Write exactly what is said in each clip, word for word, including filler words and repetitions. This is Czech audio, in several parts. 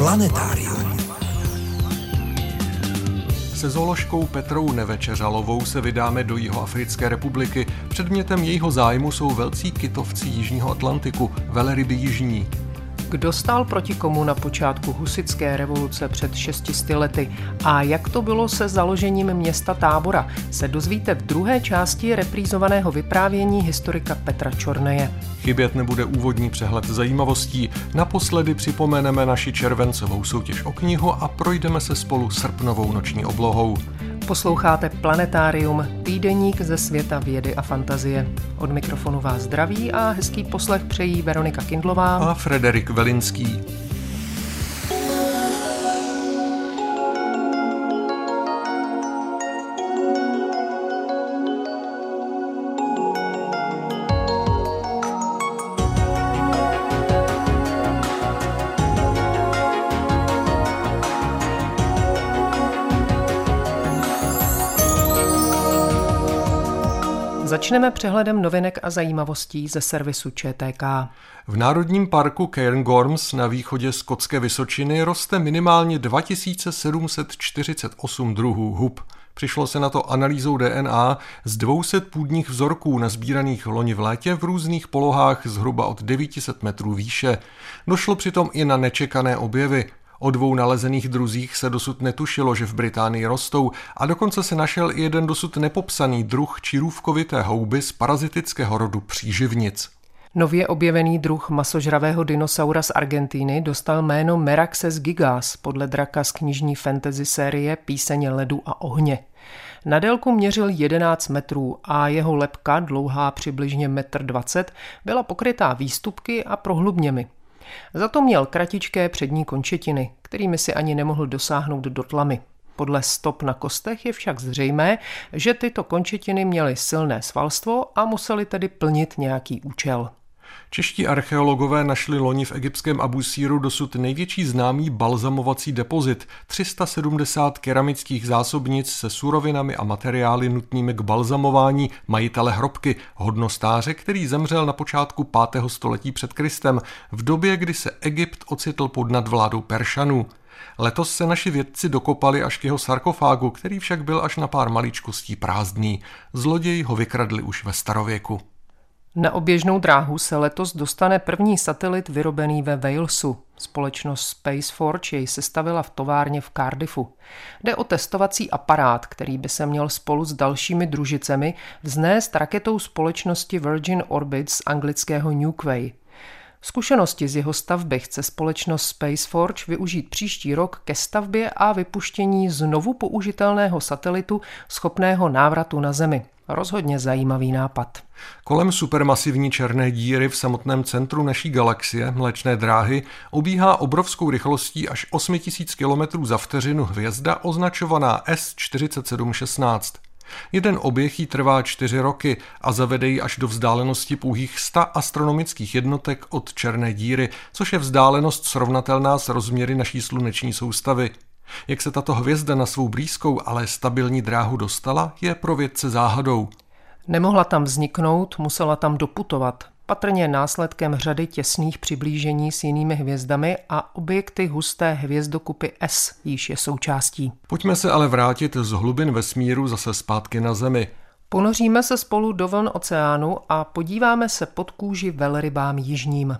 Planetárium. Se zooložkou Petrou Nevečeřalovou se vydáme do Jihoafrické republiky. Předmětem jejího zájmu jsou velcí kytovci Jižního Atlantiku, veleryby jižní. Kdo stál proti komu na počátku husitské revoluce před šesti sty lety a jak to bylo se založením města Tábora, se dozvíte v druhé části reprízovaného vyprávění historika Petra Čorneje. Chybět nebude úvodní přehled zajímavostí. Naposledy připomeneme naši červencovou soutěž o knihu a projdeme se spolu srpnovou noční oblohou. Posloucháte Planetárium, týdeník ze světa vědy a fantazie. Od mikrofonu vás zdraví a hezký poslech přejí Veronika Kindlová a Frederik Velinský. Začneme přehledem novinek a zajímavostí ze servisu Č T K. V Národním parku Cairngorms na východě Skotské Vysočiny roste minimálně dva tisíce sedm set čtyřicet osm druhů hub. Přišlo se na to analýzou D N A z dvou set půdních vzorků nazbíraných loni v létě v různých polohách zhruba od devět set metrů výše. Došlo přitom i na nečekané objevy. O dvou nalezených druzích se dosud netušilo, že v Británii rostou, a dokonce se našel i jeden dosud nepopsaný druh čirůvkovité houby z parazitického rodu příživnic. Nově objevený druh masožravého dinosaura z Argentíny dostal jméno Meraxes gigas podle draka z knižní fantasy série Píseň ledu a ohně. Na délku měřil jedenáct metrů a jeho lebka, dlouhá přibližně metr dvacet, byla pokrytá výstupky a prohlubněmi. Za to měl kratičké přední končetiny, kterými si ani nemohl dosáhnout do tlamy. Podle stop na kostech je však zřejmé, že tyto končetiny měly silné svalstvo a musely tedy plnit nějaký účel. Čeští archeologové našli loni v egyptském Abusíru dosud největší známý balzamovací depozit, tři sta sedmdesát keramických zásobnic se surovinami a materiály nutnými k balzamování majitele hrobky, hodnostáře, který zemřel na počátku pátého století před Kristem, v době, kdy se Egypt ocitl pod nadvládou Peršanů. Letos se naši vědci dokopali až k jeho sarkofágu, který však byl až na pár maličkostí prázdný. Zloději ho vykradli už ve starověku. Na oběžnou dráhu se letos dostane první satelit vyrobený ve Walesu. Společnost Spaceforge jej sestavila v továrně v Cardiffu. Jde o testovací aparát, který by se měl spolu s dalšími družicemi vznést raketou společnosti Virgin Orbit z anglického Newquay. Zkušenosti z jeho stavby chce společnost Spaceforge využít příští rok ke stavbě a vypuštění znovu použitelného satelitu schopného návratu na Zemi. Rozhodně zajímavý nápad. Kolem supermasivní černé díry v samotném centru naší galaxie, Mléčné dráhy, obíhá obrovskou rychlostí až osm tisíc kilometrů za vteřinu hvězda označovaná S čtyřicet sedm šestnáct. Jeden oběh jí trvá čtyři roky a zavede ji až do vzdálenosti pouhých sto astronomických jednotek od černé díry, což je vzdálenost srovnatelná s rozměry naší sluneční soustavy. Jak se tato hvězda na svou blízkou, ale stabilní dráhu dostala, je pro vědce záhadou. Nemohla tam vzniknout, musela tam doputovat. Patrně následkem řady těsných přiblížení s jinými hvězdami a objekty husté hvězdokupy S již je součástí. Pojďme se ale vrátit z hlubin vesmíru zase zpátky na Zemi. Ponoříme se spolu do vln oceánu a podíváme se pod kůži velrybám jižním.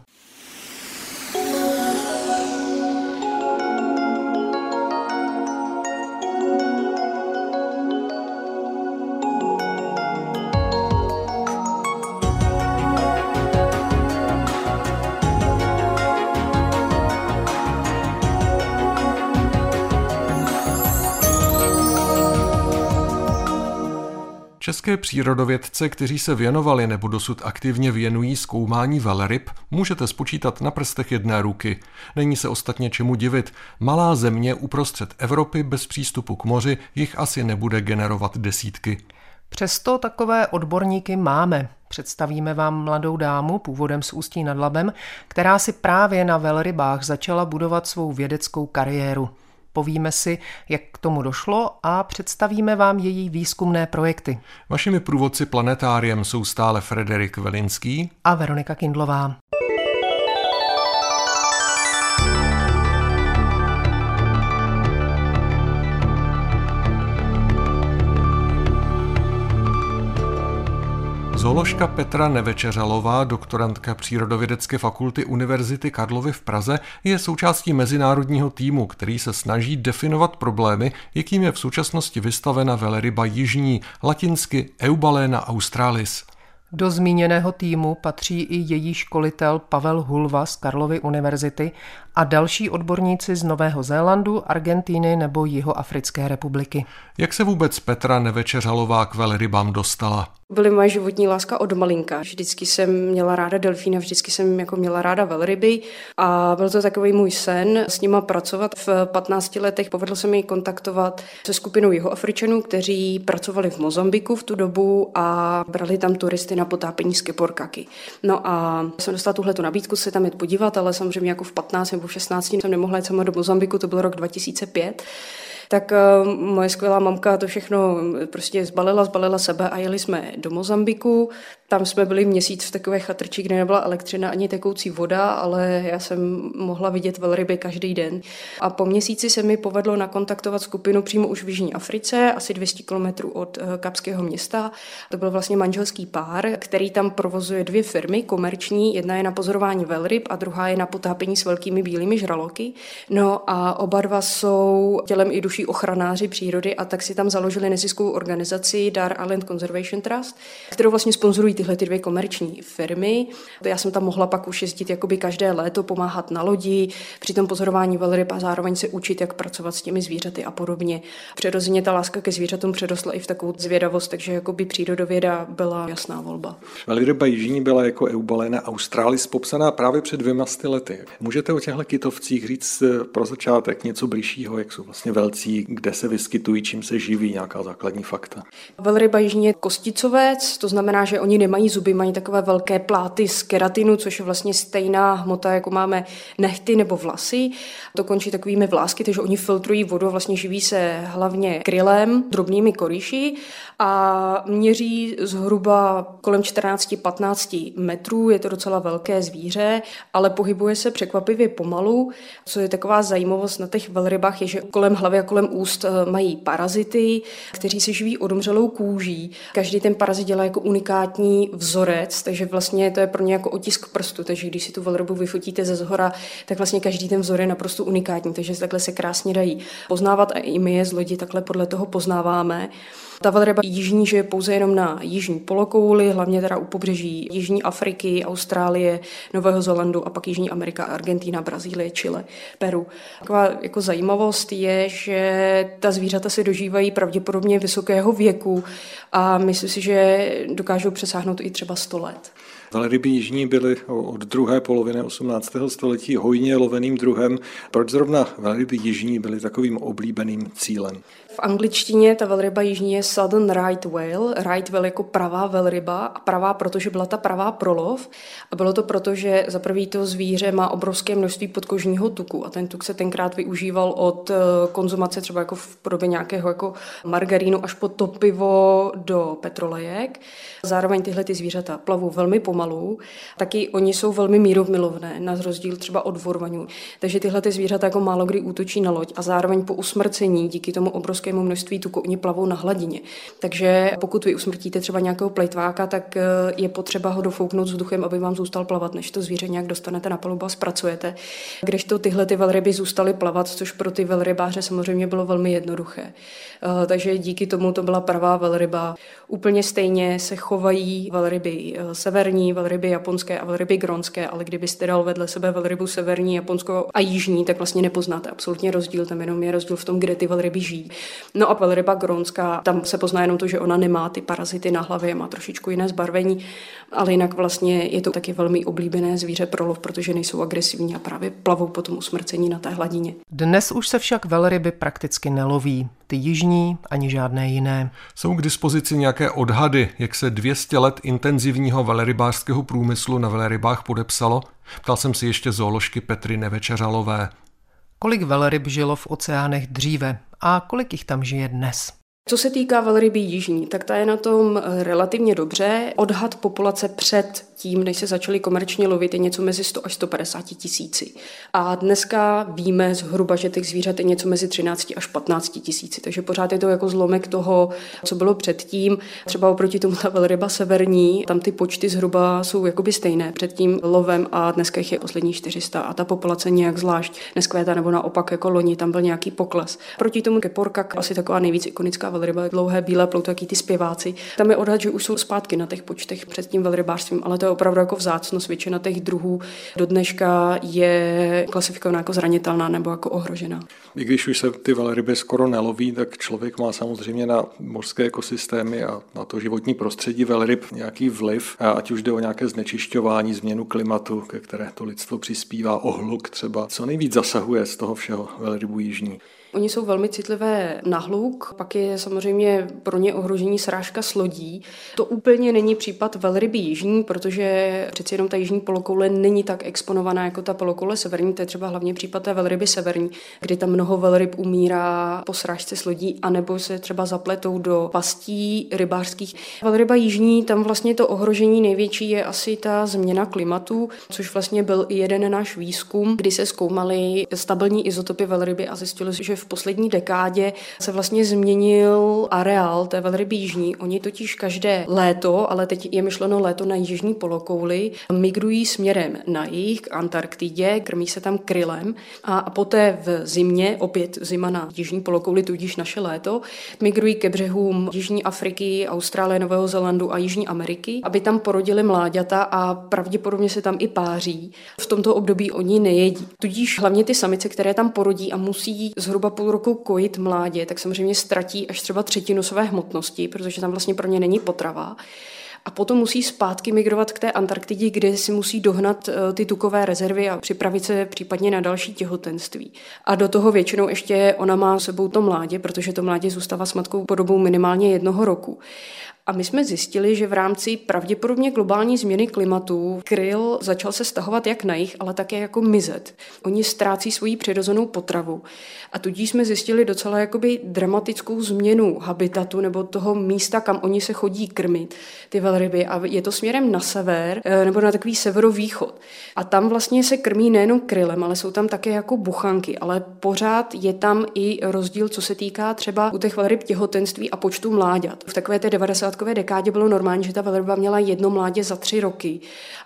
České přírodovědce, kteří se věnovali nebo dosud aktivně věnují zkoumání velryb, můžete spočítat na prstech jedné ruky. Není se ostatně čemu divit. Malá země uprostřed Evropy bez přístupu k moři jich asi nebude generovat desítky. Přesto takové odborníky máme. Představíme vám mladou dámu původem z Ústí nad Labem, která si právě na velrybách začala budovat svou vědeckou kariéru. Povíme si, jak k tomu došlo a představíme vám její výzkumné projekty. Vašimi průvodci planetáriem jsou stále Frederik Velinský a Veronika Kindlová. Zooložka Petra Nevečeřalová, doktorantka Přírodovědecké fakulty Univerzity Karlovy v Praze, je součástí mezinárodního týmu, který se snaží definovat problémy, jakým je v současnosti vystavena velryba jižní, latinsky Eubalena Australis. Do zmíněného týmu patří i její školitel Pavel Hulva z Karlovy univerzity a další odborníci z Nového Zélandu, Argentíny nebo Jihoafrické republiky. Jak se vůbec Petra Nevečeřalová k velrybám dostala? Byly moje životní láska od malinka. Vždycky jsem měla ráda delfína, vždycky jsem jako měla ráda velryby a byl to takový můj sen s nima pracovat. V patnácti letech povedlo se mi kontaktovat se skupinou Jihoafričanů, kteří pracovali v Mozambiku v tu dobu a brali tam turisty na potápění z keporkaky. No a jsem dostala tuhletu nabídku se tam jít podívat, ale samozřejmě jako v patnácti nebo v šestnácti jsem nemohla jít sama do Mozambiku, to byl rok dva tisíce pět. Tak moje skvělá mamka to všechno prostě zbalila, zbalila sebe a jeli jsme do Mozambiku. Tam jsme byli měsíc v takové chatrči, kde nebyla elektřina ani tekoucí voda, ale já jsem mohla vidět velryby každý den. A po měsíci se mi povedlo nakontaktovat skupinu přímo už v Jižní Africe, asi dvě stě kilometrů od kapského města. To byl vlastně manželský pár, který tam provozuje dvě firmy komerční. Jedna je na pozorování velryb a druhá je na potápění s velkými bílými žraloky. No a oba dva jsou tělem i duší ochranáři přírody, a tak si tam založili neziskovou organizaci Dyer Island Conservation Trust, kterou vlastně sponzorují tyhle ty dvě komerční firmy. Já jsem tam mohla pak už jezdit jakoby každé léto, pomáhat na lodi, při tom pozorování velryb a zároveň se učit, jak pracovat s těmi zvířaty a podobně. Přirozeně ta láska ke zvířatům předostla i v takovou zvědavost, takže jakoby přírodověda byla jasná volba. Velryba jižní byla jako Eubalena Australis popsaná právě před dvěma sty lety. Můžete o těchto kytovcích říct pro začátek něco bližšího, jak jsou vlastně velcí, kde se vyskytují, čím se živí, nějaká základní fakta? Velryba jižní je kosticovec, to znamená, že oni nemají zuby, mají takové velké pláty z keratinu, což je vlastně stejná hmota, jako máme nehty nebo vlasy. To končí takovými vlásky, takže oni filtrují vodu a vlastně živí se hlavně krylem, drobnými koryši a měří zhruba kolem čtrnáct až patnáct metrů, je to docela velké zvíře, ale pohybuje se překvapivě pomalu. Co je taková zajímavost na těch velrybách, je, že kolem hlavy a kolem úst mají parazity, kteří se živí odumřelou kůží. Každý ten parazit dělá jako unikátní vzorec, takže vlastně to je pro ně jako otisk prstu, takže když si tu velrybu vyfotíte ze zhora, tak vlastně každý ten vzor je naprosto unikátní, takže takhle se krásně dají poznávat a i my je z lodi takhle podle toho poznáváme. Ta velryba jižní žije pouze jenom na jižní polokouli, hlavně teda u pobřeží Jižní Afriky, Austrálie, Nového Zélandu a pak Jižní Amerika, Argentina, Brazílie, Chile, Peru. Taková jako zajímavost je, že ta zvířata se dožívají pravděpodobně vysokého věku a myslím si, že dokážou přesáhnout i třeba sto let. Velryby jižní byly od druhé poloviny osmnáctého století hojně loveným druhem. Proč zrovna velryby jižní byly takovým oblíbeným cílem? V angličtině ta velryba jižní je Southern Right Whale. Right Whale jako pravá velryba a pravá, protože byla ta pravá prolov. A bylo to proto, že za prvý to zvíře má obrovské množství podkožního tuku a ten tuk se tenkrát využíval od konzumace třeba jako v podobě nějakého jako margarínu až po to pivo do petrolejek. Zároveň tyhle ty zvířata plavou velmi pomalu. Malou, taky oni jsou velmi míromilovné, na rozdíl třeba od vorvaňů. Takže tyhle ty zvířata jako málo kdy útočí na loď a zároveň po usmrcení díky tomu obrovskému množství tuku oni plavou na hladině. Takže pokud vy usmrtíte třeba nějakého plejtváka, tak je potřeba ho dofouknout vzduchem, aby vám zůstal plavat, než to zvíře nějak dostanete na palubu a zpracujete. Kdežto tyhle ty velryby zůstaly plavat, což pro ty velrybáře samozřejmě bylo velmi jednoduché. Takže díky tomu to byla pravá velryba. Úplně stejně se chovají velryby severní, velryby japonské a velryby grónské, ale kdybyste dal vedle sebe velrybu severní, japonskou a jižní, tak vlastně nepoznáte absolutně rozdíl, tam jenom je rozdíl v tom, kde ty velryby žijí. No a velryba grónská, tam se pozná jenom to, že ona nemá ty parazity na hlavě, má trošičku jiné zbarvení, ale jinak vlastně je to taky velmi oblíbené zvíře pro lov, protože nejsou agresivní a právě plavou po tom usmrcení na té hladině. Dnes už se však velryby prakticky neloví, ty jižní ani žádné jiné. Jsou k dispozici nějaké odhady, jak se dvě stě let intenzivního velrybářství průmyslu na velrybách podepsalo? Ptal jsem si ještě zooložky Petry Nevečeřalové. Kolik velryb žilo v oceánech dříve a kolik jich tam žije dnes? Co se týká velryby jižní, tak ta je na tom relativně dobře. Odhad populace před tím, než se začaly komerčně lovit, je něco mezi sto až sto padesát tisíci. A dneska víme zhruba, že těch zvířat je něco mezi třináct až patnáct tisíci. Takže pořád je to jako zlomek toho, co bylo předtím. Třeba oproti tomu ta velryba severní, tam ty počty zhruba jsou jakoby stejné před tím lovem a dneska jich je poslední čtyři sta a ta populace nějak zvlášť neskvétá, nebo naopak jako loni tam byl nějaký pokles. Proti tomu keporka, asi taková nejvíc ikonická velryba, dlouhé bílé plouto, jaký ty zpěváci. Tam je odhad, že už jsou zpátky na těch počtech před tím velrybářstvím, ale to je opravdu jako vzácnost, většina těch druhů do dneška je klasifikovaná jako zranitelná nebo jako ohrožená. I když už se ty velryby skoro neloví, tak člověk má samozřejmě na mořské ekosystémy a na to životní prostředí velryb nějaký vliv, ať už jde o nějaké znečišťování, změnu klimatu, ke které to lidstvo přispívá, ohluk třeba. Co nejvíc zasahuje z toho všeho velrybu jižní? Oni jsou velmi citlivé na hluk, pak je samozřejmě pro ně ohrožení srážka s lodí. To úplně není případ velryby jižní, protože přeci jenom ta jižní polokoule není tak exponovaná jako ta polokoule severní, to je třeba hlavně případ té velryby severní, kdy tam mnoho velryb umírá po srážce s lodí anebo se třeba zapletou do pastí rybářských. Velryba jižní, tam vlastně to ohrožení největší je asi ta změna klimatu, což vlastně byl i jeden náš výzkum, kdy se zkoumaly stabilní izotopy velryby a zjistilo, že v poslední dekádě se vlastně změnil areál té velryby jižní. Oni totiž každé léto, ale teď je myšleno léto na jižní polokouli, migrují směrem na jih k Antarktidě, krmí se tam krylem a, a poté v zimě, opět zima na jižní polokouli, tudíž naše léto, migrují ke břehům Jižní Afriky, Austrálie, Nového Zélandu a Jižní Ameriky, aby tam porodili mláďata a pravděpodobně se tam i páří. V tomto období oni nejedí. Tudíž hlavně ty samice, které tam porodí a musí zhruba půl roku kojit mládě, tak samozřejmě ztratí až třeba třetinu své hmotnosti, protože tam vlastně pro ně není potrava. A potom musí zpátky migrovat k té Antarktidě, kde si musí dohnat ty tukové rezervy a připravit se případně na další těhotenství. A do toho většinou ještě ona má s sebou to mládě, protože to mládě zůstává s matkou po dobu minimálně jednoho roku. A my jsme zjistili, že v rámci pravděpodobně globální změny klimatu kryl začal se stahovat jak na jih, ale také jako mizet. Oni ztrácí svoji přirozenou potravu. A tudíž jsme zjistili docela jakoby dramatickou změnu habitatu nebo toho místa, kam oni se chodí krmit, ty velryby. A je to směrem na sever nebo na takový severovýchod. A tam vlastně se krmí nejenom krylem, ale jsou tam také jako buchanky. Ale pořád je tam i rozdíl, co se týká třeba u těch velryb těhotenství a počtu mláďat. V takové té devadesátce v dekádě bylo normální, že ta velryba měla jedno mládě za tři roky.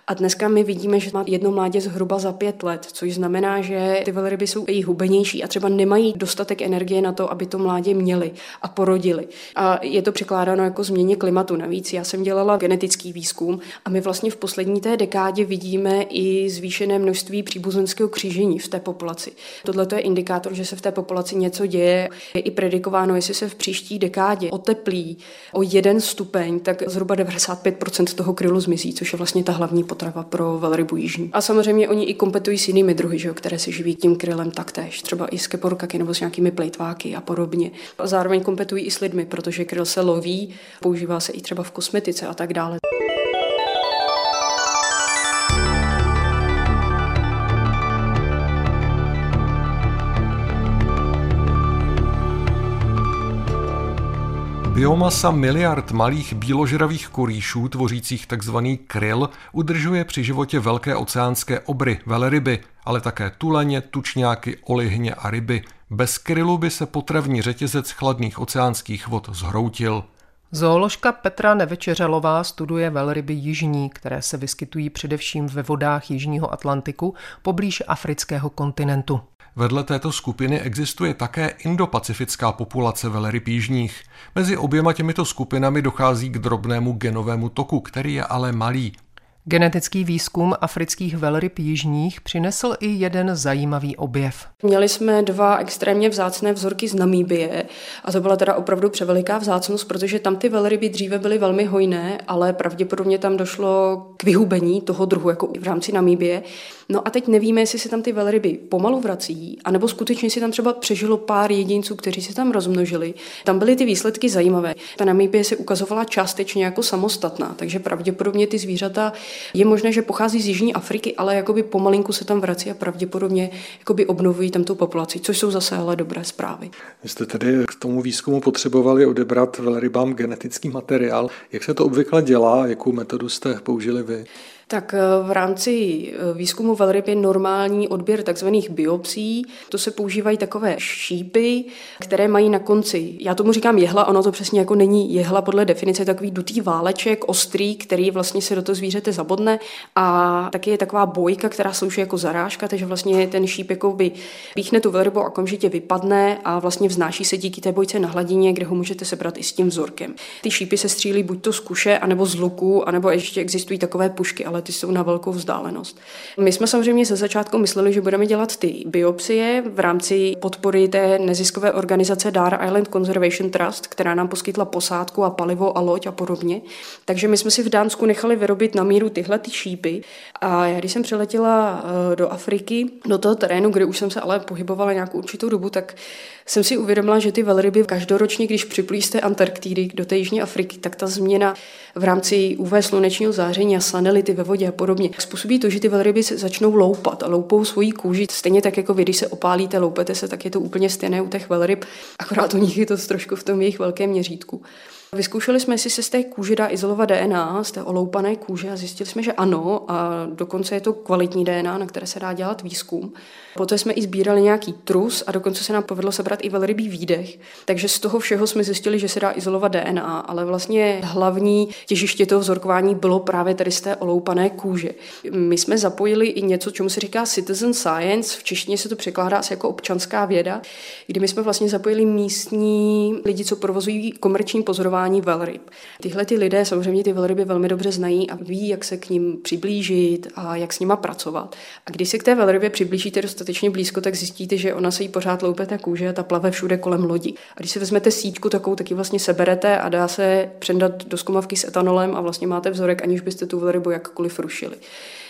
A dneska my vidíme, že má jedno mládě zhruba za pět let, což znamená, že ty velryby jsou i hubenější a třeba nemají dostatek energie na to, aby to mládě měly a porodili. A je to přikládáno jako změně klimatu. Navíc já jsem dělala genetický výzkum a my vlastně v poslední té dekádě vidíme i zvýšené množství příbuzenského křížení v té populaci. Tohle je indikátor, že se v té populaci něco děje. Je i predikováno, jestli se v příští dekádě oteplí o jeden stupeň, tak zhruba devadesát pět procent toho krylu zmizí, což je vlastně ta hlavní potrava pro velrybu jižní. A samozřejmě oni i kompetují s jinými druhy, že jo, které se živí tím krylem taktéž, třeba i s keporkaky nebo s nějakými plejtváky a podobně. A zároveň kompetují i s lidmi, protože kryl se loví, používá se i třeba v kosmetice a tak dále. Biomasa miliard malých býložravých kurýšů, tvořících takzvaný kryl, udržuje při životě velké oceánské obry, velryby, ale také tuleně, tučňáky, olihně a ryby. Bez krylu by se potravní řetězec chladných oceánských vod zhroutil. Zooložka Petra Nevečeřalová studuje velryby jižní, které se vyskytují především ve vodách jižního Atlantiku, poblíž afrického kontinentu. Vedle této skupiny existuje také indopacifická populace velryb jižních. Mezi oběma těmito skupinami dochází k drobnému genovému toku, který je ale malý. Genetický výzkum afrických velryb jižních přinesl i jeden zajímavý objev. Měli jsme dva extrémně vzácné vzorky z Namibie a to byla teda opravdu převeliká vzácnost, protože tam ty velryby dříve byly velmi hojné, ale pravděpodobně tam došlo k vyhubení toho druhu, jako v rámci Namibie. No a teď nevíme, jestli se tam ty velryby pomalu vrací, anebo skutečně si tam třeba přežilo pár jedinců, kteří se tam rozmnožili. Tam byly ty výsledky zajímavé. Ta Namibie se ukazovala částečně jako samostatná, takže pravděpodobně ty zvířata je možné, že pochází z Jižní Afriky, ale jakoby pomalinku se tam vrací a pravděpodobně jakoby obnovují tam tu populaci, což jsou zase ale dobré zprávy. Vy jste tedy k tomu výzkumu potřebovali odebrat velrybám genetický materiál. Jak se to obvykle dělá? Jakou metodu jste použili vy? Tak v rámci výzkumu velryb je normální odběr takzvaných biopsí. To se používají takové šípy, které mají na konci, já tomu říkám jehla, ono to přesně jako není jehla podle definice, takový dutý váleček, ostrý, který vlastně se do toho zvířete zabodne, a taky je taková bojka, která slouží jako zarážka, takže vlastně ten šíp jako by píchne tu velrybu a okamžitě vypadne a vlastně vznáší se díky té bojce na hladině, kde ho můžete sebrat i s tím vzorkem. Ty šípy se střílí buď to z kuše, anebo z luku, anebo ještě existují takové pušky, ale ty jsou na velkou vzdálenost. My jsme samozřejmě ze začátku mysleli, že budeme dělat ty biopsie v rámci podpory té neziskové organizace Dyer Island Conservation Trust, která nám poskytla posádku a palivo a loď a podobně. Takže my jsme si v Dánsku nechali vyrobit na míru tyhle ty šípy. A já, když jsem přiletěla do Afriky, do toho terénu, kde už jsem se ale pohybovala nějakou určitou dobu, tak jsem si uvědomila, že ty velryby každoročně, když připlí z té Antarktidy do té jižní Afriky, tak ta změna v rámci U V slunečního záření a salinity ve vodě a podobně způsobí to, že ty velryby se začnou loupat a loupou svoji kůži. Stejně tak, jako vy, když se opálíte, loupete se, tak je to úplně stejné u těch velryb, akorát u nich je to trošku v tom jejich velkém měřítku. Vyzkoušeli jsme, jestli se z té kůže dá izolovat D N A, z té oloupané kůže, a zjistili jsme, že ano, a dokonce je to kvalitní D N A, na které se dá dělat výzkum. Poté jsme i sbírali nějaký trus a dokonce se nám povedlo sebrat i velrybí výdech. Takže z toho všeho jsme zjistili, že se dá izolovat D N A, ale vlastně hlavní těžiště toho vzorkování bylo právě tady z té oloupané kůže. My jsme zapojili i něco, čemu se říká citizen science, v češtině se to překládá asi jako občanská věda, kdy my jsme vlastně zapojili místní lidi, co provozují komerční pozorování velryb. Tyhle ty lidé samozřejmě ty velryby velmi dobře znají a ví, jak se k ním přiblížit a jak s nima pracovat. A když se k té velrybě přiblížíte dostatečně blízko, tak zjistíte, že ona se jí pořád loupe ta kůže a ta plave všude kolem lodi. A když si vezmete síťku takovou, taky vlastně seberete a dá se přendat do skumavky s etanolem a vlastně máte vzorek, aniž byste tu velrybu jakkoliv rušili.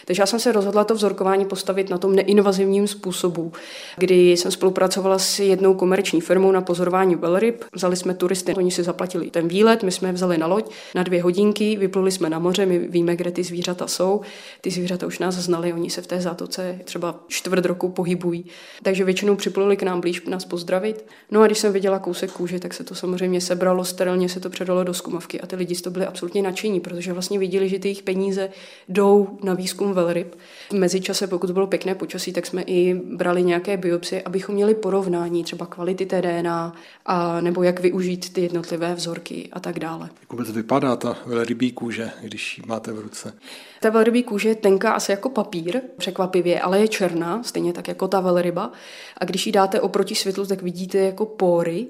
Takže já jsem se rozhodla to vzorkování postavit na tom neinvazivním způsobu, kdy jsem spolupracovala s jednou komerční firmou na pozorování velryb. Vzali jsme turisty, oni si zaplatili ten výlet, my jsme je vzali na loď na dvě hodinky, vypluli jsme na moře, my víme, kde ty zvířata jsou. Ty zvířata už nás znali, oni se v té zátoce třeba čtvrt roku pohybují. Takže většinou připluli k nám blíž nás pozdravit. No a když jsem viděla kousek kůže, tak se to samozřejmě sebralo, sterilně se to předalo do zkumavky a ty lidi to byli absolutně nadšení, protože vlastně viděli, že ty jejich peníze jdou na výzkum velryb. V mezičase, pokud bylo pěkné počasí, tak jsme i brali nějaké biopsie, abychom měli porovnání třeba kvality té D N A a nebo jak využít ty jednotlivé vzorky a tak dále. Jak vůbec vypadá ta velrybí kůže, když ji máte v ruce? Ta velrybí kůže je tenká asi jako papír, překvapivě, ale je černá, stejně tak jako ta velryba. A když ji dáte oproti světlu, tak vidíte jako pory.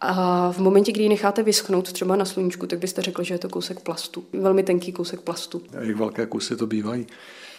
A v momentě, kdy ji necháte vyschnout třeba na sluníčku, tak byste řekli, že je to kousek plastu. Velmi tenký kousek plastu. A jak velké kusy to bývají?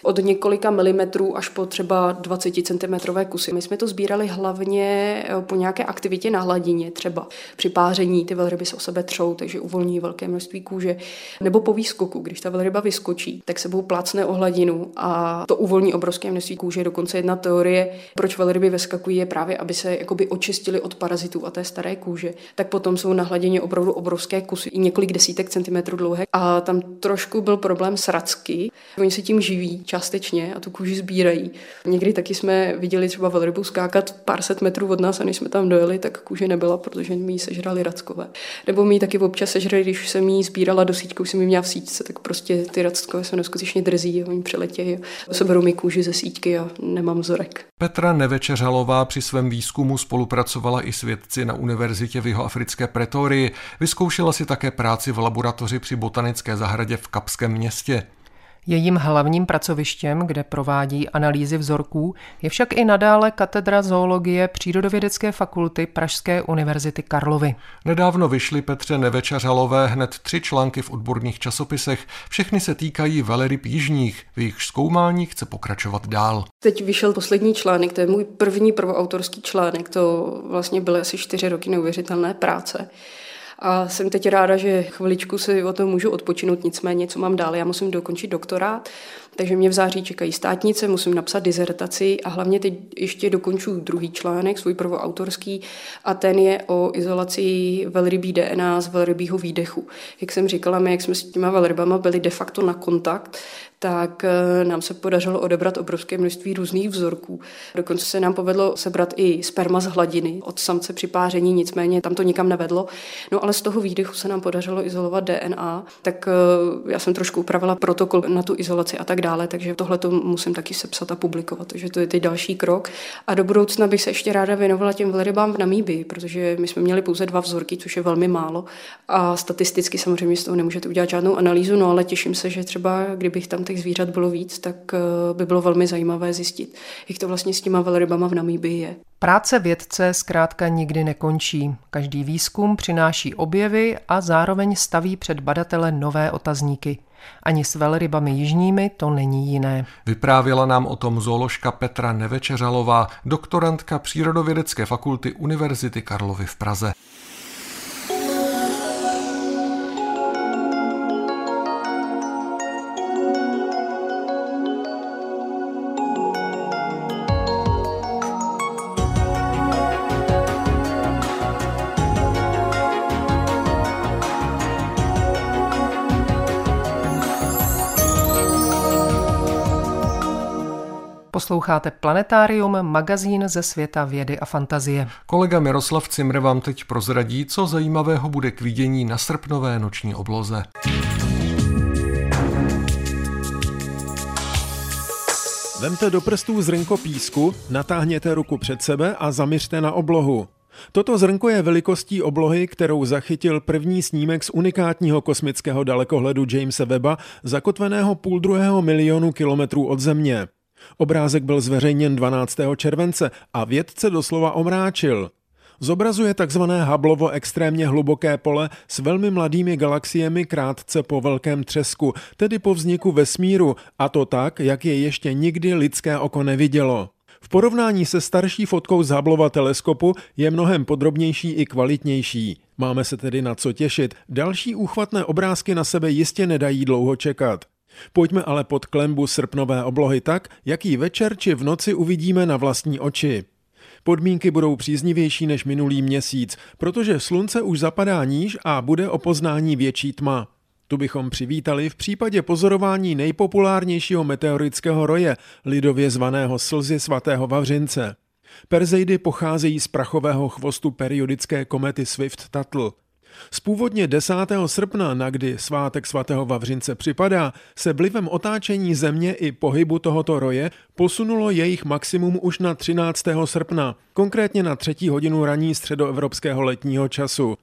Od několika milimetrů až po třeba dvacet centimetrové kusy. My jsme to sbírali hlavně po nějaké aktivitě na hladině, třeba při páření, ty velryby se o sebe třou, takže uvolní velké množství kůže, nebo po výskoku, když ta velryba vyskočí, tak sebou plácne o hladinu a to uvolní obrovské množství kůže. Dokonce jedna teorie, proč velryby vyskakují, je právě, aby se jakoby očistili od parazitů a té staré kůže. Tak potom jsou na hladině opravdu obrovské kusy, i několik desítek centimetrů dlouhé, a tam trošku byl problém s racky. Oni se tím živí částečně a tu kůži sbírají. Někdy taky jsme viděli třeba velrybu skákat pár set metrů od nás, a než jsme tam dojeli, tak kůže nebyla, protože mi ji sežrali rackové. Nebo mi ji taky občas sežrali, když jsem ji sbírala do síťky, už jsem ji měla v síťce, tak prostě ty rackové se neskutečně drzí, oni přiletějí, seberou mi kůži ze síťky a nemám vzorek. Petra Nevečeřalová při svém výzkumu spolupracovala i s vědci na univerzitě v jihoafrické Pretorii. Vyzkoušela si také práci v laboratoři při botanické zahradě v Kapském městě. Jejím hlavním pracovištěm, kde provádí analýzy vzorků, je však i nadále katedra zoologie Přírodovědecké fakulty Pražské univerzity Karlovy. Nedávno vyšly, Petře Nevečeřalové, hned tři články v odborných časopisech. Všechny se týkají velryb jižních, v jejich zkoumání chce pokračovat dál. Teď vyšel poslední článek, to je můj první prvoautorský článek, to vlastně byly asi čtyři roky neuvěřitelné práce. A jsem teď ráda, že chviličku si o tom můžu odpočinout, nicméně co mám dál, já musím dokončit doktorát, takže mě v září čekají státnice, musím napsat dizertaci a hlavně teď ještě dokončuji druhý článek, svůj prvoautorský, a ten je o izolaci velrybí D N A z velrybího výdechu. Jak jsem říkala, my, jak jsme s těma velrybama byli de facto na kontakt, tak nám se podařilo odebrat obrovské množství různých vzorků. Dokonce se nám povedlo sebrat i sperma z hladiny od samce při páření, nicméně tam to nikam nevedlo. No ale z toho výdechu se nám podařilo izolovat D N A, tak já jsem trošku upravila protokol na tu izolaci a tak dále, takže tohle to musím taky sepsat a publikovat, takže to je teď další krok. A do budoucna bych se ještě ráda věnovala těm velrybám v Namíbii, protože my jsme měli pouze dva vzorky, což je velmi málo a statisticky samozřejmě z toho nemůžete udělat žádnou analýzu, no ale těším se, že třeba kdybych tam těch zvířat bylo víc, tak by bylo velmi zajímavé zjistit, jak to vlastně s těma velrybama v Namíbii je. Práce vědce zkrátka nikdy nekončí. Každý výzkum přináší objevy a zároveň staví před badatele nové otazníky. Ani s velrybami jižními to není jiné. Vyprávěla nám o tom zooložka Petra Nevečeřalová, doktorantka Přírodovědecké fakulty Univerzity Karlovy v Praze. Posloucháte Planetárium, magazín ze světa vědy a fantazie. Kolega Miroslav Cimr vám teď prozradí, co zajímavého bude k vidění na srpnové noční obloze. Vemte do prstů zrnko písku, natáhněte ruku před sebe a zaměřte na oblohu. Toto zrnko je velikostí oblohy, kterou zachytil první snímek z unikátního kosmického dalekohledu Jamesa Webba, zakotveného půl druhého milionu kilometrů od Země. Obrázek byl zveřejněn dvanáctého července a vědce doslova omráčil. Zobrazuje takzvané Hubbleovo extrémně hluboké pole s velmi mladými galaxiemi krátce po velkém třesku, tedy po vzniku vesmíru, a to tak, jak je ještě nikdy lidské oko nevidělo. V porovnání se starší fotkou z Hubblova teleskopu je mnohem podrobnější i kvalitnější. Máme se tedy na co těšit, další úchvatné obrázky na sebe jistě nedají dlouho čekat. Pojďme ale pod klembu srpnové oblohy tak, jak ji večer či v noci uvidíme na vlastní oči. Podmínky budou příznivější než minulý měsíc, protože slunce už zapadá níž a bude o poznání větší tma. Tu bychom přivítali v případě pozorování nejpopulárnějšího meteorického roje, lidově zvaného slzy svatého Vavřince. Perzeidy pocházejí z prachového chvostu periodické komety Swift-Tuttle. Z původně desátého srpna, na kdy svátek svatého Vavřince připadá, se vlivem otáčení Země i pohybu tohoto roje posunulo jejich maximum už na třináctého srpna, konkrétně na třetí hodinu ranní středoevropského letního času.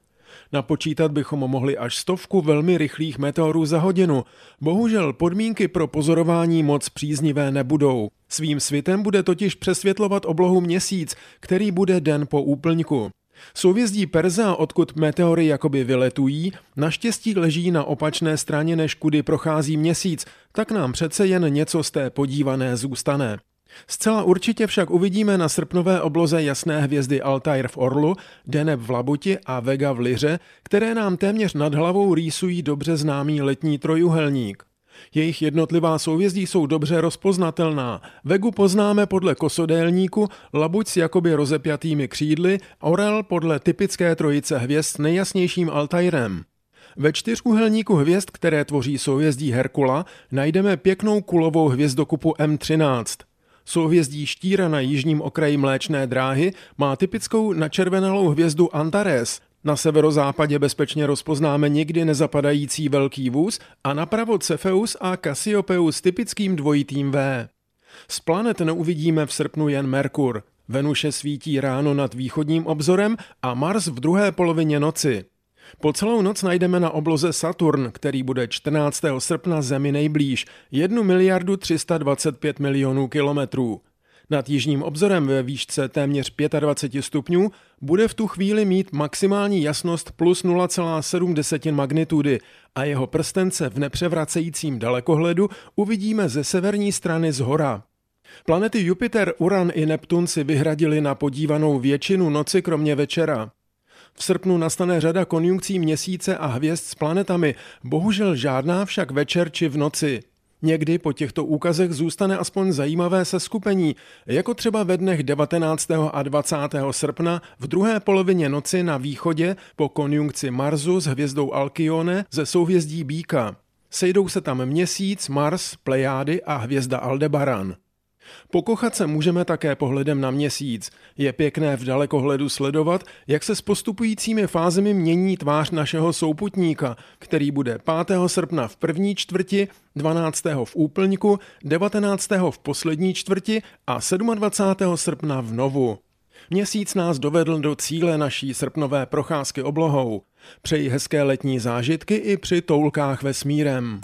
Napočítat bychom mohli až stovku velmi rychlých meteorů za hodinu. Bohužel podmínky pro pozorování moc příznivé nebudou. Svým svitem bude totiž přesvětlovat oblohu měsíc, který bude den po úplňku. Souhvězdí Perza, odkud meteory jakoby vyletují, naštěstí leží na opačné straně, než kudy prochází měsíc, tak nám přece jen něco z té podívané zůstane. Zcela určitě však uvidíme na srpnové obloze jasné hvězdy Altair v Orlu, Deneb v Labuti a Vega v Liře, které nám téměř nad hlavou rýsují dobře známý letní trojúhelník. Jejich jednotlivá souhvězdí jsou dobře rozpoznatelná. Vegu poznáme podle kosodélníku, Labuť s jakoby rozepjatými křídly, Orel podle typické trojice hvězd s nejjasnějším Altairem. Ve čtyřúhelníku hvězd, které tvoří souhvězdí Herkula, najdeme pěknou kulovou hvězdokupu M třináct. Souhvězdí Štíra na jižním okraji Mléčné dráhy má typickou načervenalou hvězdu Antares. Na severozápadě bezpečně rozpoznáme nikdy nezapadající velký vůz a napravo Cefeus a Cassiopeus s typickým dvojitým V. Z planet neuvidíme v srpnu jen Merkur. Venuše svítí ráno nad východním obzorem a Mars v druhé polovině noci. Po celou noc najdeme na obloze Saturn, který bude čtrnáctého srpna Zemi nejblíž, jednu miliardu tři sta dvacet pět milionů kilometrů. Nad jižním obzorem ve výšce téměř dvacet pět stupňů bude v tu chvíli mít maximální jasnost plus nula celá sedm magnitudy a jeho prstence v nepřevracejícím dalekohledu uvidíme ze severní strany zhora. Planety Jupiter, Uran i Neptun si vyhradili na podívanou většinu noci kromě večera. V srpnu nastane řada konjunkcí měsíce a hvězd s planetami, bohužel žádná však večer či v noci. Někdy po těchto úkazech zůstane aspoň zajímavé seskupení, jako třeba ve dnech devatenáctého a dvacátého srpna v druhé polovině noci na východě po konjunkci Marsu s hvězdou Alkyone ze souhvězdí Býka. Sejdou se tam Měsíc, Mars, Plejády a hvězda Aldebaran. Pokochat se můžeme také pohledem na Měsíc. Je pěkné v dalekohledu sledovat, jak se s postupujícími fázemi mění tvář našeho souputníka, který bude pátého srpna v první čtvrti, dvanáctého v úplňku, devatenáctého v poslední čtvrti a dvacátého sedmého srpna v novu. Měsíc nás dovedl do cíle naší srpnové procházky oblohou. Přeji hezké letní zážitky i při toulkách vesmírem.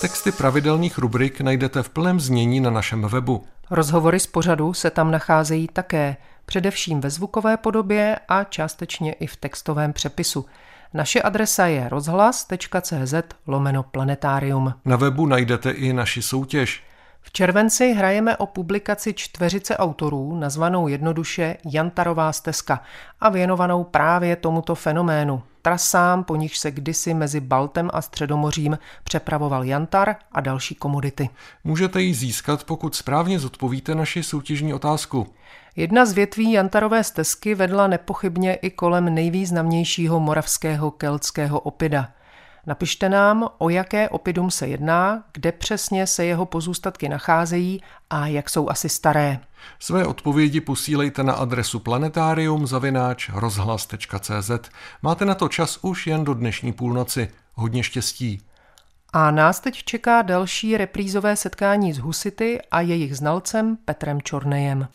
Texty pravidelných rubrik najdete v plném znění na našem webu. Rozhovory z pořadu se tam nacházejí také, především ve zvukové podobě a částečně i v textovém přepisu. Naše adresa je rozhlas.cz lomeno planetarium. Na webu najdete i naši soutěž. V červenci hrajeme o publikaci čtveřice autorů nazvanou jednoduše Jantarová stezka a věnovanou právě tomuto fenoménu. Trasám, po nichž se kdysi mezi Baltem a Středomořím přepravoval jantar a další komodity. Můžete ji získat, pokud správně zodpovíte naši soutěžní otázku. Jedna z větví jantarové stezky vedla nepochybně i kolem nejvýznamnějšího moravského keltského oppida. Napište nám, o jaké oppidum se jedná, kde přesně se jeho pozůstatky nacházejí a jak jsou asi staré. Své odpovědi posílejte na adresu planetarium zavináč rozhlas tečka cz. Máte na to čas už jen do dnešní půlnoci. Hodně štěstí. A nás teď čeká další reprízové setkání s husity a jejich znalcem Petrem Čornejem.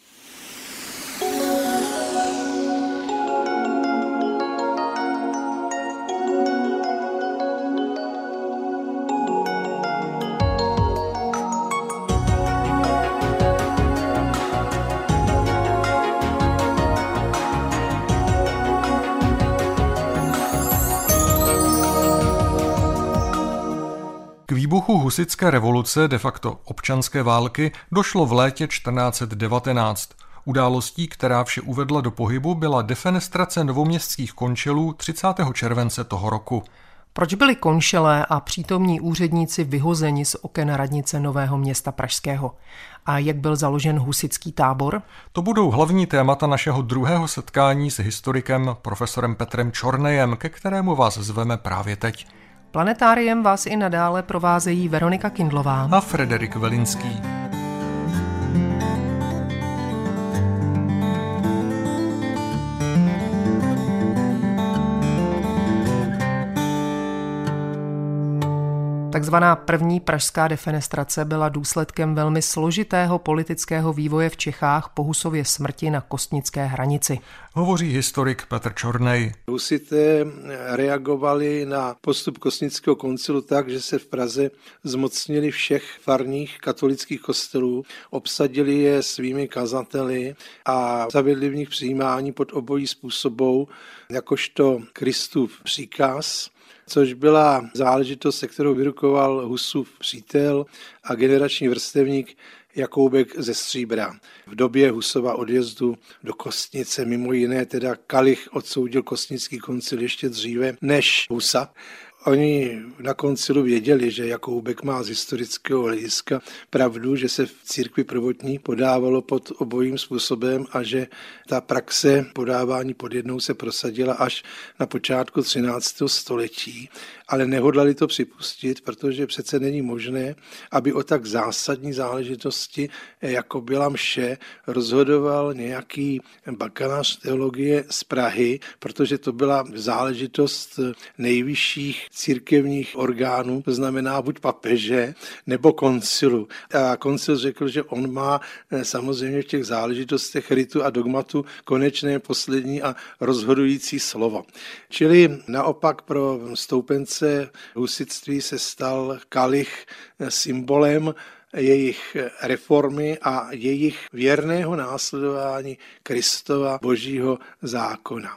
K výbuchu husitské revoluce, de facto občanské války, došlo v létě čtrnáct set devatenáct. Událostí, která vše uvedla do pohybu, byla defenestrace novoměstských končelů třicátého července toho roku. Proč byli konšelé a přítomní úředníci vyhozeni z oken radnice Nového Města pražského? A jak byl založen husitský tábor? To budou hlavní témata našeho druhého setkání s historikem profesorem Petrem Čornejem, ke kterému vás zveme právě teď. Planetáriem vás i nadále provázejí Veronika Kindlová a Frederik Velinský. Takzvaná první pražská defenestrace byla důsledkem velmi složitého politického vývoje v Čechách po Husově smrti na kostnické hranici. Hovoří historik Petr Čornej. Husité reagovali na postup kostnického koncilu tak, že se v Praze zmocnili všech farních katolických kostelů, obsadili je svými kazateli a zavedli v nich přijímání pod obojí způsobou, jakožto Kristův příkaz, což byla záležitost, se kterou vyrukoval Husův přítel a generační vrstevník Jakoubek ze Stříbra. V době Husova odjezdu do Kostnice, mimo jiné teda Kalich odsoudil kostnický koncil ještě dříve než Husa. Oni na koncilu věděli, že Jakoubek má z historického hlediska pravdu, že se v církvi prvotní podávalo pod obojím způsobem a že ta praxe podávání pod jednou se prosadila až na počátku třináctého století, ale nehodlali to připustit, protože přece není možné, aby o tak zásadní záležitosti, jako byla mše, rozhodoval nějaký bakalář teologie z Prahy, protože to byla záležitost nejvyšších církevních orgánů, to znamená buď papeže, nebo koncilu. A koncil řekl, že on má samozřejmě v těch záležitostech ritu a dogmatu konečné, poslední a rozhodující slovo. Čili naopak pro stoupence husitství se stal kalich symbolem jejich reformy a jejich věrného následování Kristova božího zákona.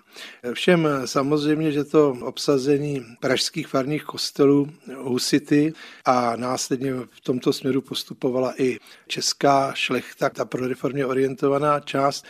Všem samozřejmě, že to obsazení pražských farních kostelů husity a následně v tomto směru postupovala i česká šlechta, ta proreformně orientovaná část,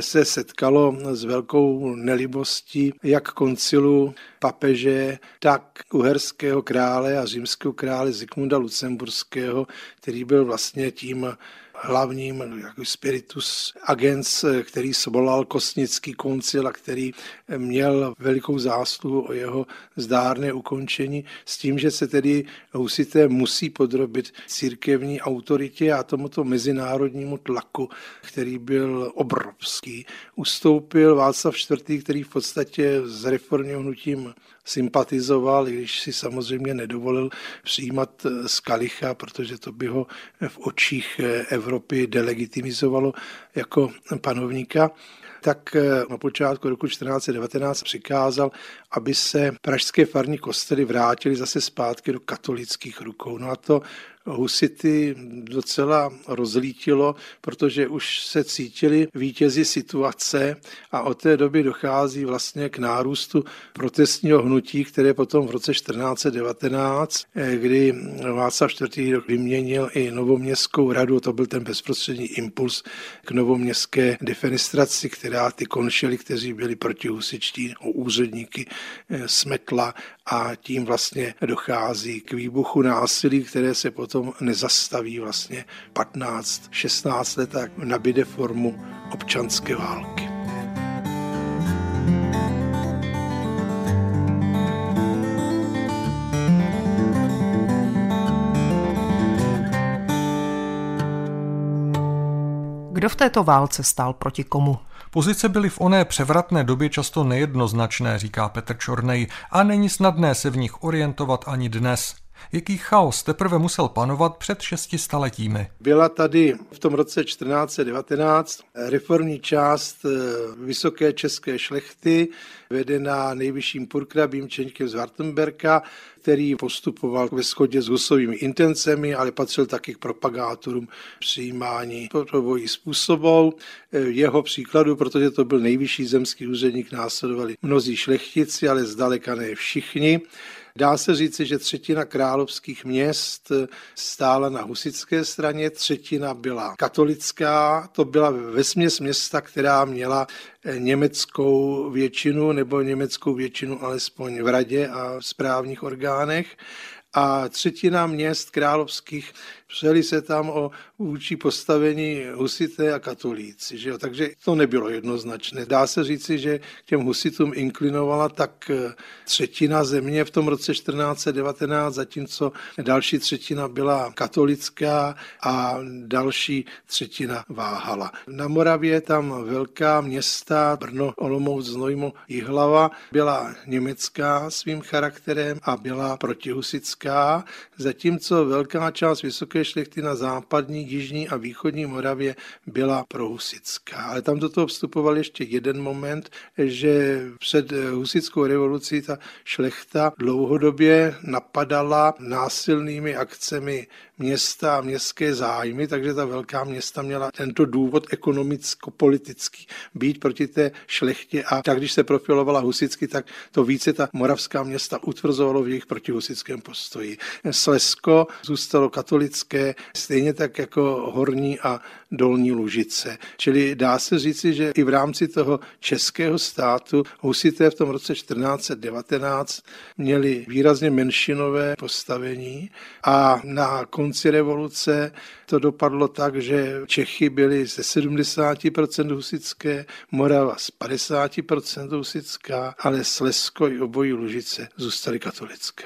se setkalo s velkou nelibostí jak koncilu, papeže, tak uherského krále a římského krále Zikmunda Lucemburského, který byl vlastně tím hlavním jako spiritus agens, který svolal Kostnický koncil a který měl velikou zásluhu o jeho zdárné ukončení, s tím, že se tedy husité musí podrobit církevní autoritě a tomuto mezinárodnímu tlaku, který byl obrovský. Ustoupil Václav čtvrtý., který v podstatě s reformním hnutím sympatizoval, i když si samozřejmě nedovolil přijímat z kalicha, protože to by ho v očích Evropy delegitimizovalo jako panovníka, tak na počátku roku čtrnáct set devatenáct přikázal, aby se pražské farní kostely vrátily zase zpátky do katolických rukou. No a to husity docela rozlítilo, protože už se cítili vítězi situace a od té doby dochází vlastně k nárůstu protestního hnutí, které potom v roce čtrnáct set devatenáct, kdy Václav čtvrtý. vyměnil i Novoměstskou radu, to byl ten bezprostřední impuls k novoměstské defenestraci, která ty konšely, kteří byli protihusičtí úředníky, smetla a tím vlastně dochází k výbuchu násilí, které se potom Potom nezastaví vlastně patnáct šestnáct let a nabíde formu občanské války. Kdo v této válce stál proti komu? Pozice byly v oné převratné době často nejednoznačné, říká Petr Čornej, a není snadné se v nich orientovat ani dnes. Jaký chaos teprve musel panovat před šesti staletími? Byla tady v tom roce čtrnáct set devatenáct reformní část vysoké české šlechty, vedená nejvyšším purkrabím Čeňkem z Wartemberka, který postupoval ve shodě s husovými intencemi, ale patřil taky k propagátorům přijímání podvojí způsobou. Jeho příkladu, protože to byl nejvyšší zemský úředník, následovali mnozí šlechtici, ale zdaleka ne všichni. Dá se říci, že třetina královských měst stála na husitské straně, třetina byla katolická, to byla vesměs města, která měla německou většinu nebo německou většinu alespoň v radě a v správních orgánech. A třetina měst královských, přeli se tam o vůči postavení husité a katolíci. Že jo? Takže to nebylo jednoznačné. Dá se říci, že k těm husitům inklinovala tak třetina země v tom roce čtrnáct set devatenáct, zatímco další třetina byla katolická a další třetina váhala. Na Moravě tam velká města, Brno, Olomouc, Znojmo, Jihlava, byla německá svým charakterem a byla protihusická. Zatímco velká část vysoké šlechty na západní, jižní a východní Moravě byla prohusická. Ale tam do toho vstupoval ještě jeden moment, že před husitskou revolucí ta šlechta dlouhodobě napadala násilnými akcemi města a městské zájmy, takže ta velká města měla tento důvod ekonomicko-politický být proti té šlechtě a tak, když se profilovala husicky, tak to více ta moravská města utvrzovalo v jejich protihusickém postoji. Slezsko zůstalo katolické, stejně tak jako Horní a Dolní Lužice. Čili dá se říci, že i v rámci toho českého státu husité v tom roce čtrnáct set devatenáct měli výrazně menšinové postavení a na konci revoluce to dopadlo tak, že Čechy byly ze sedmdesát procent husické, Morava z padesát procent husická, ale Slezsko i obojí Lužice zůstaly katolické.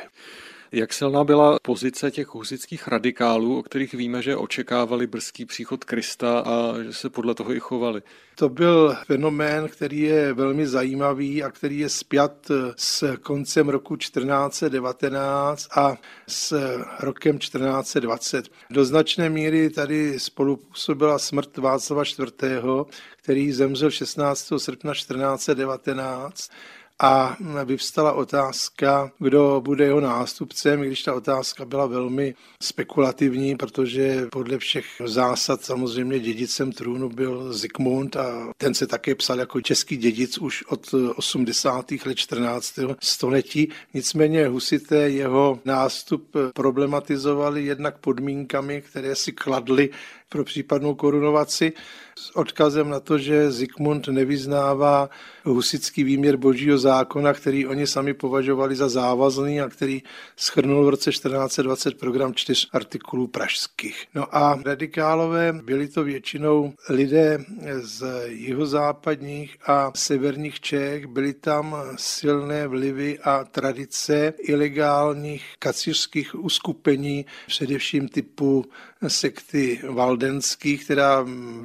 Jak silná byla pozice těch husických radikálů, o kterých víme, že očekávali brzký příchod Krista a že se podle toho i chovali? To byl fenomén, který je velmi zajímavý a který je spjat s koncem roku čtrnáct set devatenáct a s rokem čtrnáct set dvacet. Do značné míry tady spolupůsobila smrt Václava čtvrtého., který zemřel šestnáctého srpna čtrnáct set devatenáct, a vyvstala otázka, kdo bude jeho nástupcem, i když ta otázka byla velmi spekulativní, protože podle všech zásad samozřejmě dědicem trůnu byl Zikmund a ten se také psal jako český dědic už od osmdesátých let čtrnáctého století. Nicméně husité jeho nástup problematizovali jednak podmínkami, které si kladli pro případnou korunovaci, s odkazem na to, že Zikmund nevyznává husitský výměr božího zákona, který oni sami považovali za závazný a který shrnul v roce čtrnáct dvacet program čtyř artikulů pražských. No a radikálové byli to většinou lidé z jihozápadních a severních Čech, byly tam silné vlivy a tradice ilegálních kacířských uskupení, především typu sekty valdenských, která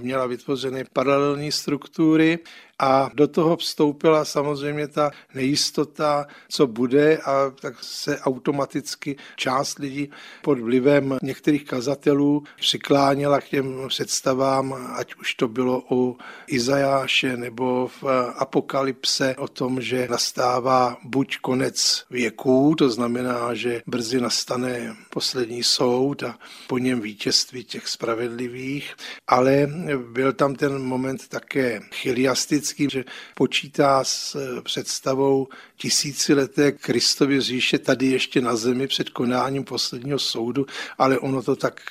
měla vytvořené paralelní struktury. A do toho vstoupila samozřejmě ta nejistota, co bude, a tak se automaticky část lidí pod vlivem některých kazatelů přikláněla k těm představám, ať už to bylo u Izajáše nebo v Apokalypse o tom, že nastává buď konec věků, to znamená, že brzy nastane poslední soud a po něm vítězství těch spravedlivých, ale byl tam ten moment také chiliastický, že počítá s představou tisícileté Kristovy říše tady ještě na zemi před konáním posledního soudu, ale ono to tak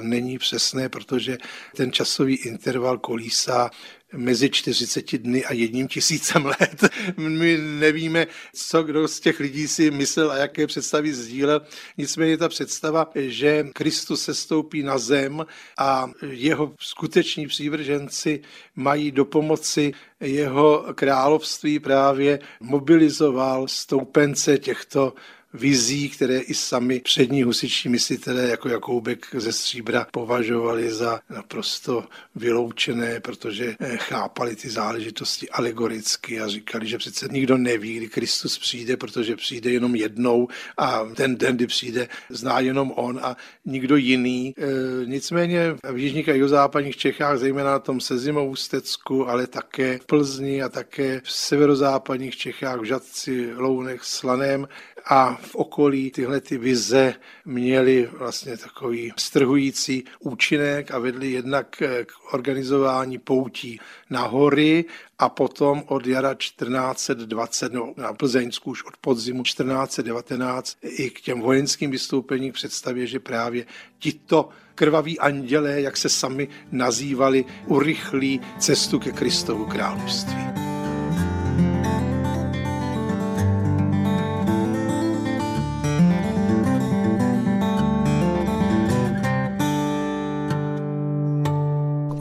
není přesné, protože ten časový interval kolísá mezi čtyřiceti dny a jedním tisícem let. My nevíme, co kdo z těch lidí si myslel a jaké představy sdílel. Nicméně ta představa, že Kristus sestoupí na zem a jeho skuteční přívrženci mají do pomoci jeho království, právě mobilizoval stoupence těchto vizí, které i sami přední husičtí myslitelé jako Jakoubek ze Stříbra považovali za naprosto vyloučené, protože chápali ty záležitosti alegoricky a říkali, že přece nikdo neví, kdy Kristus přijde, protože přijde jenom jednou a ten den, kdy přijde, zná jenom on a nikdo jiný. E, nicméně v jižních a jihozápadních Čechách, zejména na tom Sezimoustecku, ale také v Plzni a také v severozápadních Čechách, v Žatci, Lounech, Slaném a v okolí tyhle ty vize měly vlastně takový strhující účinek a vedly jednak k organizování poutí na hory a potom od jara čtrnáct dvacet, no na Plzeňsku už od podzimu čtrnáct devatenáct i k těm vojenským vystoupením k představě, že právě tito krvaví andělé, jak se sami nazývali, urychlí cestu ke Kristovu království.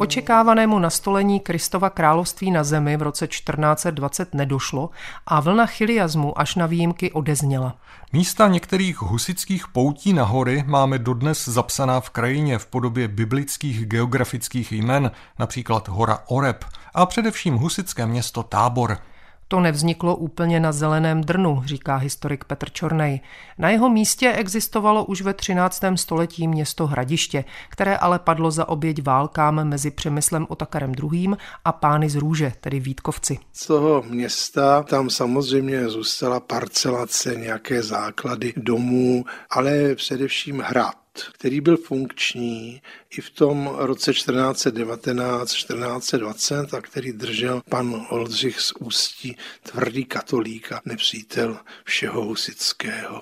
Očekávanému nastolení Kristova království na zemi v roce čtrnáct dvacet nedošlo a vlna chiliasmu až na výjimky odezněla. Místa některých husických poutí na hory máme dodnes zapsaná v krajině v podobě biblických geografických jmen, například hora Oreb a především husické město Tábor. To nevzniklo úplně na zeleném drnu, říká historik Petr Čornej. Na jeho místě existovalo už ve třináctém století město Hradiště, které ale padlo za oběť válkám mezi Přemyslem Otakarem druhým a pány z Růže, tedy Vítkovci. Z toho města tam samozřejmě zůstala parcelace, nějaké základy domů, ale především hrad, který byl funkční i v tom roce čtrnáct devatenáct, čtrnáct dvacet a který držel pan Oldřich z Ústí, tvrdý katolík a nepřítel všeho husického.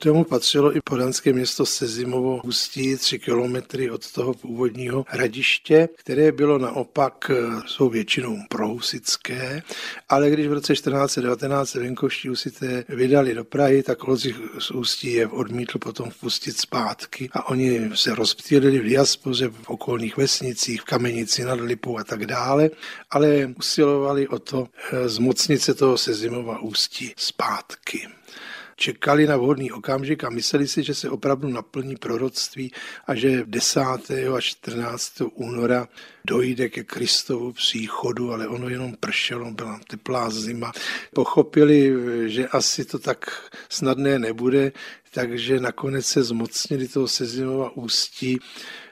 K tomu patřilo i podanské město Sezimovo Ústí, tři kilometry od toho původního Hradiště, které bylo naopak svou většinou prohusické, ale když v roce čtrnáct devatenáct venkovští husité vydali do Prahy, tak Oldřich z Ústí je odmítl potom vpustit zpátky a oni se rozptýlili v diaspoře v okolních vesnicích, v Kamenici nad Lipou a tak dále, ale usilovali o to zmocnit se toho Sezimova Ústí zpátky. Čekali na vhodný okamžik a mysleli si, že se opravdu naplní proroctví a že desátého a čtrnáctého února dojde ke Kristovu příchodu, ale ono jenom pršelo, byla teplá zima. Pochopili, že asi to tak snadné nebude, takže nakonec se zmocnili toho Sezimova Ústí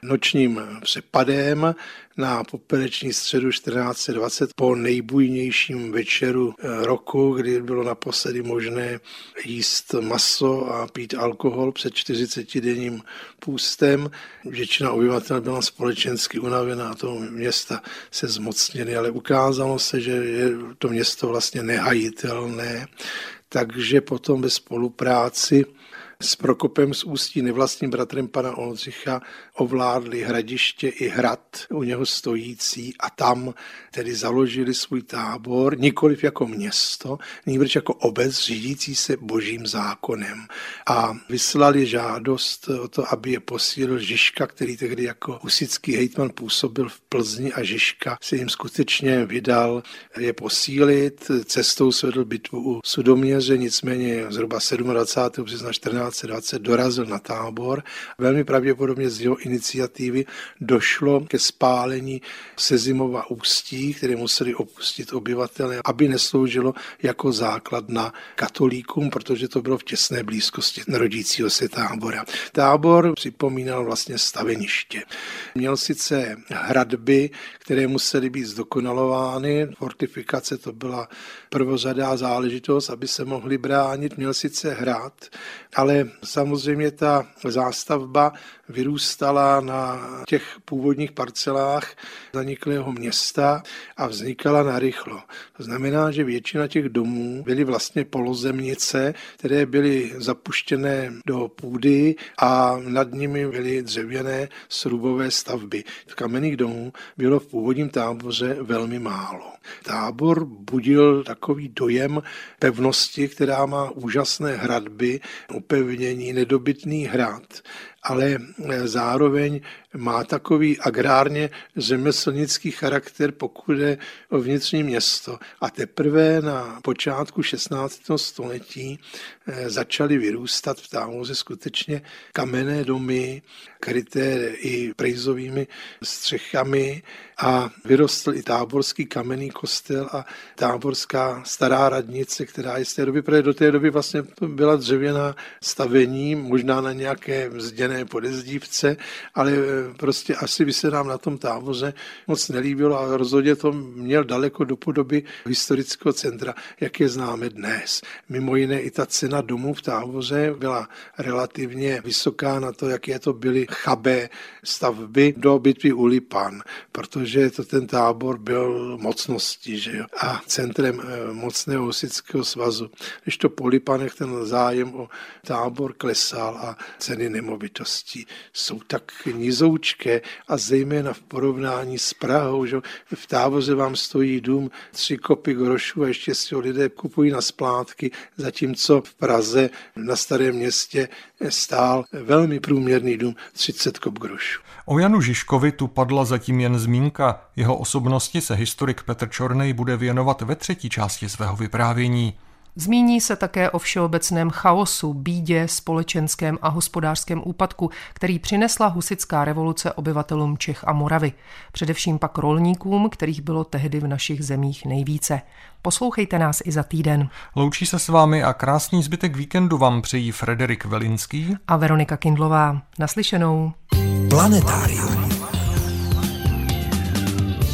nočním přepadem na popeleční středu čtrnáct dvacet po nejbujnějším večeru roku, kdy bylo naposledy možné jíst maso a pít alkohol před čtyřicetidenním půstem. Většina obyvatel byla společensky unavená a toho města se zmocnili, ale ukázalo se, že je to město vlastně nehajitelné, takže potom ve spolupráci s Prokopem z Ústí, nevlastním bratrem pana Oldřicha, ovládli Hradiště i hrad u něho stojící a tam tedy založili svůj tábor, nikoliv jako město, nýbrž jako obec řídící se božím zákonem. A vyslali žádost o to, aby je posílil Žižka, který tehdy jako husitský hejtman působil v Plzni a Žižka se jim skutečně vydal je posílit. Cestou svedl bitvu u Sudoměře, nicméně zhruba dvacátého sedmého března čtrnáct set dvacet dorazil na tábor. Velmi pravděpodobně z jeho iniciativy došlo ke spálení Sezimova Ústí, které museli opustit obyvatelé, aby nesloužilo jako základna katolíkům, protože to bylo v těsné blízkosti rodícího se tábora. Tábor připomínal vlastně staveniště. Měl sice hradby, které musely být zdokonalovány, fortifikace to byla prvořadá záležitost, aby se mohli bránit, měl sice hrad, ale samozřejmě ta zástavba vyrůstala na těch původních parcelách zaniklého města a vznikala narychlo. To znamená, že většina těch domů byly vlastně polozemnice, které byly zapuštěné do půdy a nad nimi byly dřevěné srubové stavby. Kamenných domů bylo v původním táboře velmi málo. Tábor budil takový dojem pevnosti, která má úžasné hradby, upevnění, nedobytný hrad, ale zároveň má takový agrárně řemeslnický charakter, pokud je o vnitřní město. A teprve na počátku šestnáctého století začaly vyrůstat v táboře skutečně kamenné domy, kryté i prejzovými střechami a vyrostl i táborský kamenný kostel a táborská stará radnice, která je z té doby, protože do té doby vlastně byla dřevěná stavení, možná na nějaké vzděné podezdívce, ale prostě asi by se nám na tom táboře moc nelíbilo a rozhodně to měl daleko do podoby historického centra, jak je známe dnes. Mimo jiné i ta cena domů v táboře byla relativně vysoká na to, jaké to byly chabé stavby do bitvy u Lipan, protože to ten tábor byl mocností, že jo, a centrem mocného husitského svazu. Když to po Lipanech ten zájem o tábor klesal a ceny nemovitostí jsou tak nizoučké a zejména v porovnání s Prahou, že v táboře vám stojí dům tři kopy grošů a ještě si ho lidé kupují na splátky, zatímco v Praze na Starém Městě stál velmi průměrný dům třicet kop grošů. O Janu Žižkovi tu padla zatím jen zmínka. Jeho osobnosti se historik Petr Čornej bude věnovat ve třetí části svého vyprávění. Zmíní se také o všeobecném chaosu, bídě, společenském a hospodářském úpadku, který přinesla husitská revoluce obyvatelům Čech a Moravy. Především pak rolníkům, kterých bylo tehdy v našich zemích nejvíce. Poslouchejte nás i za týden. Loučí se s vámi a krásný zbytek víkendu vám přejí Frederik Velinský a Veronika Kindlová. Naslyšenou. Planetárium.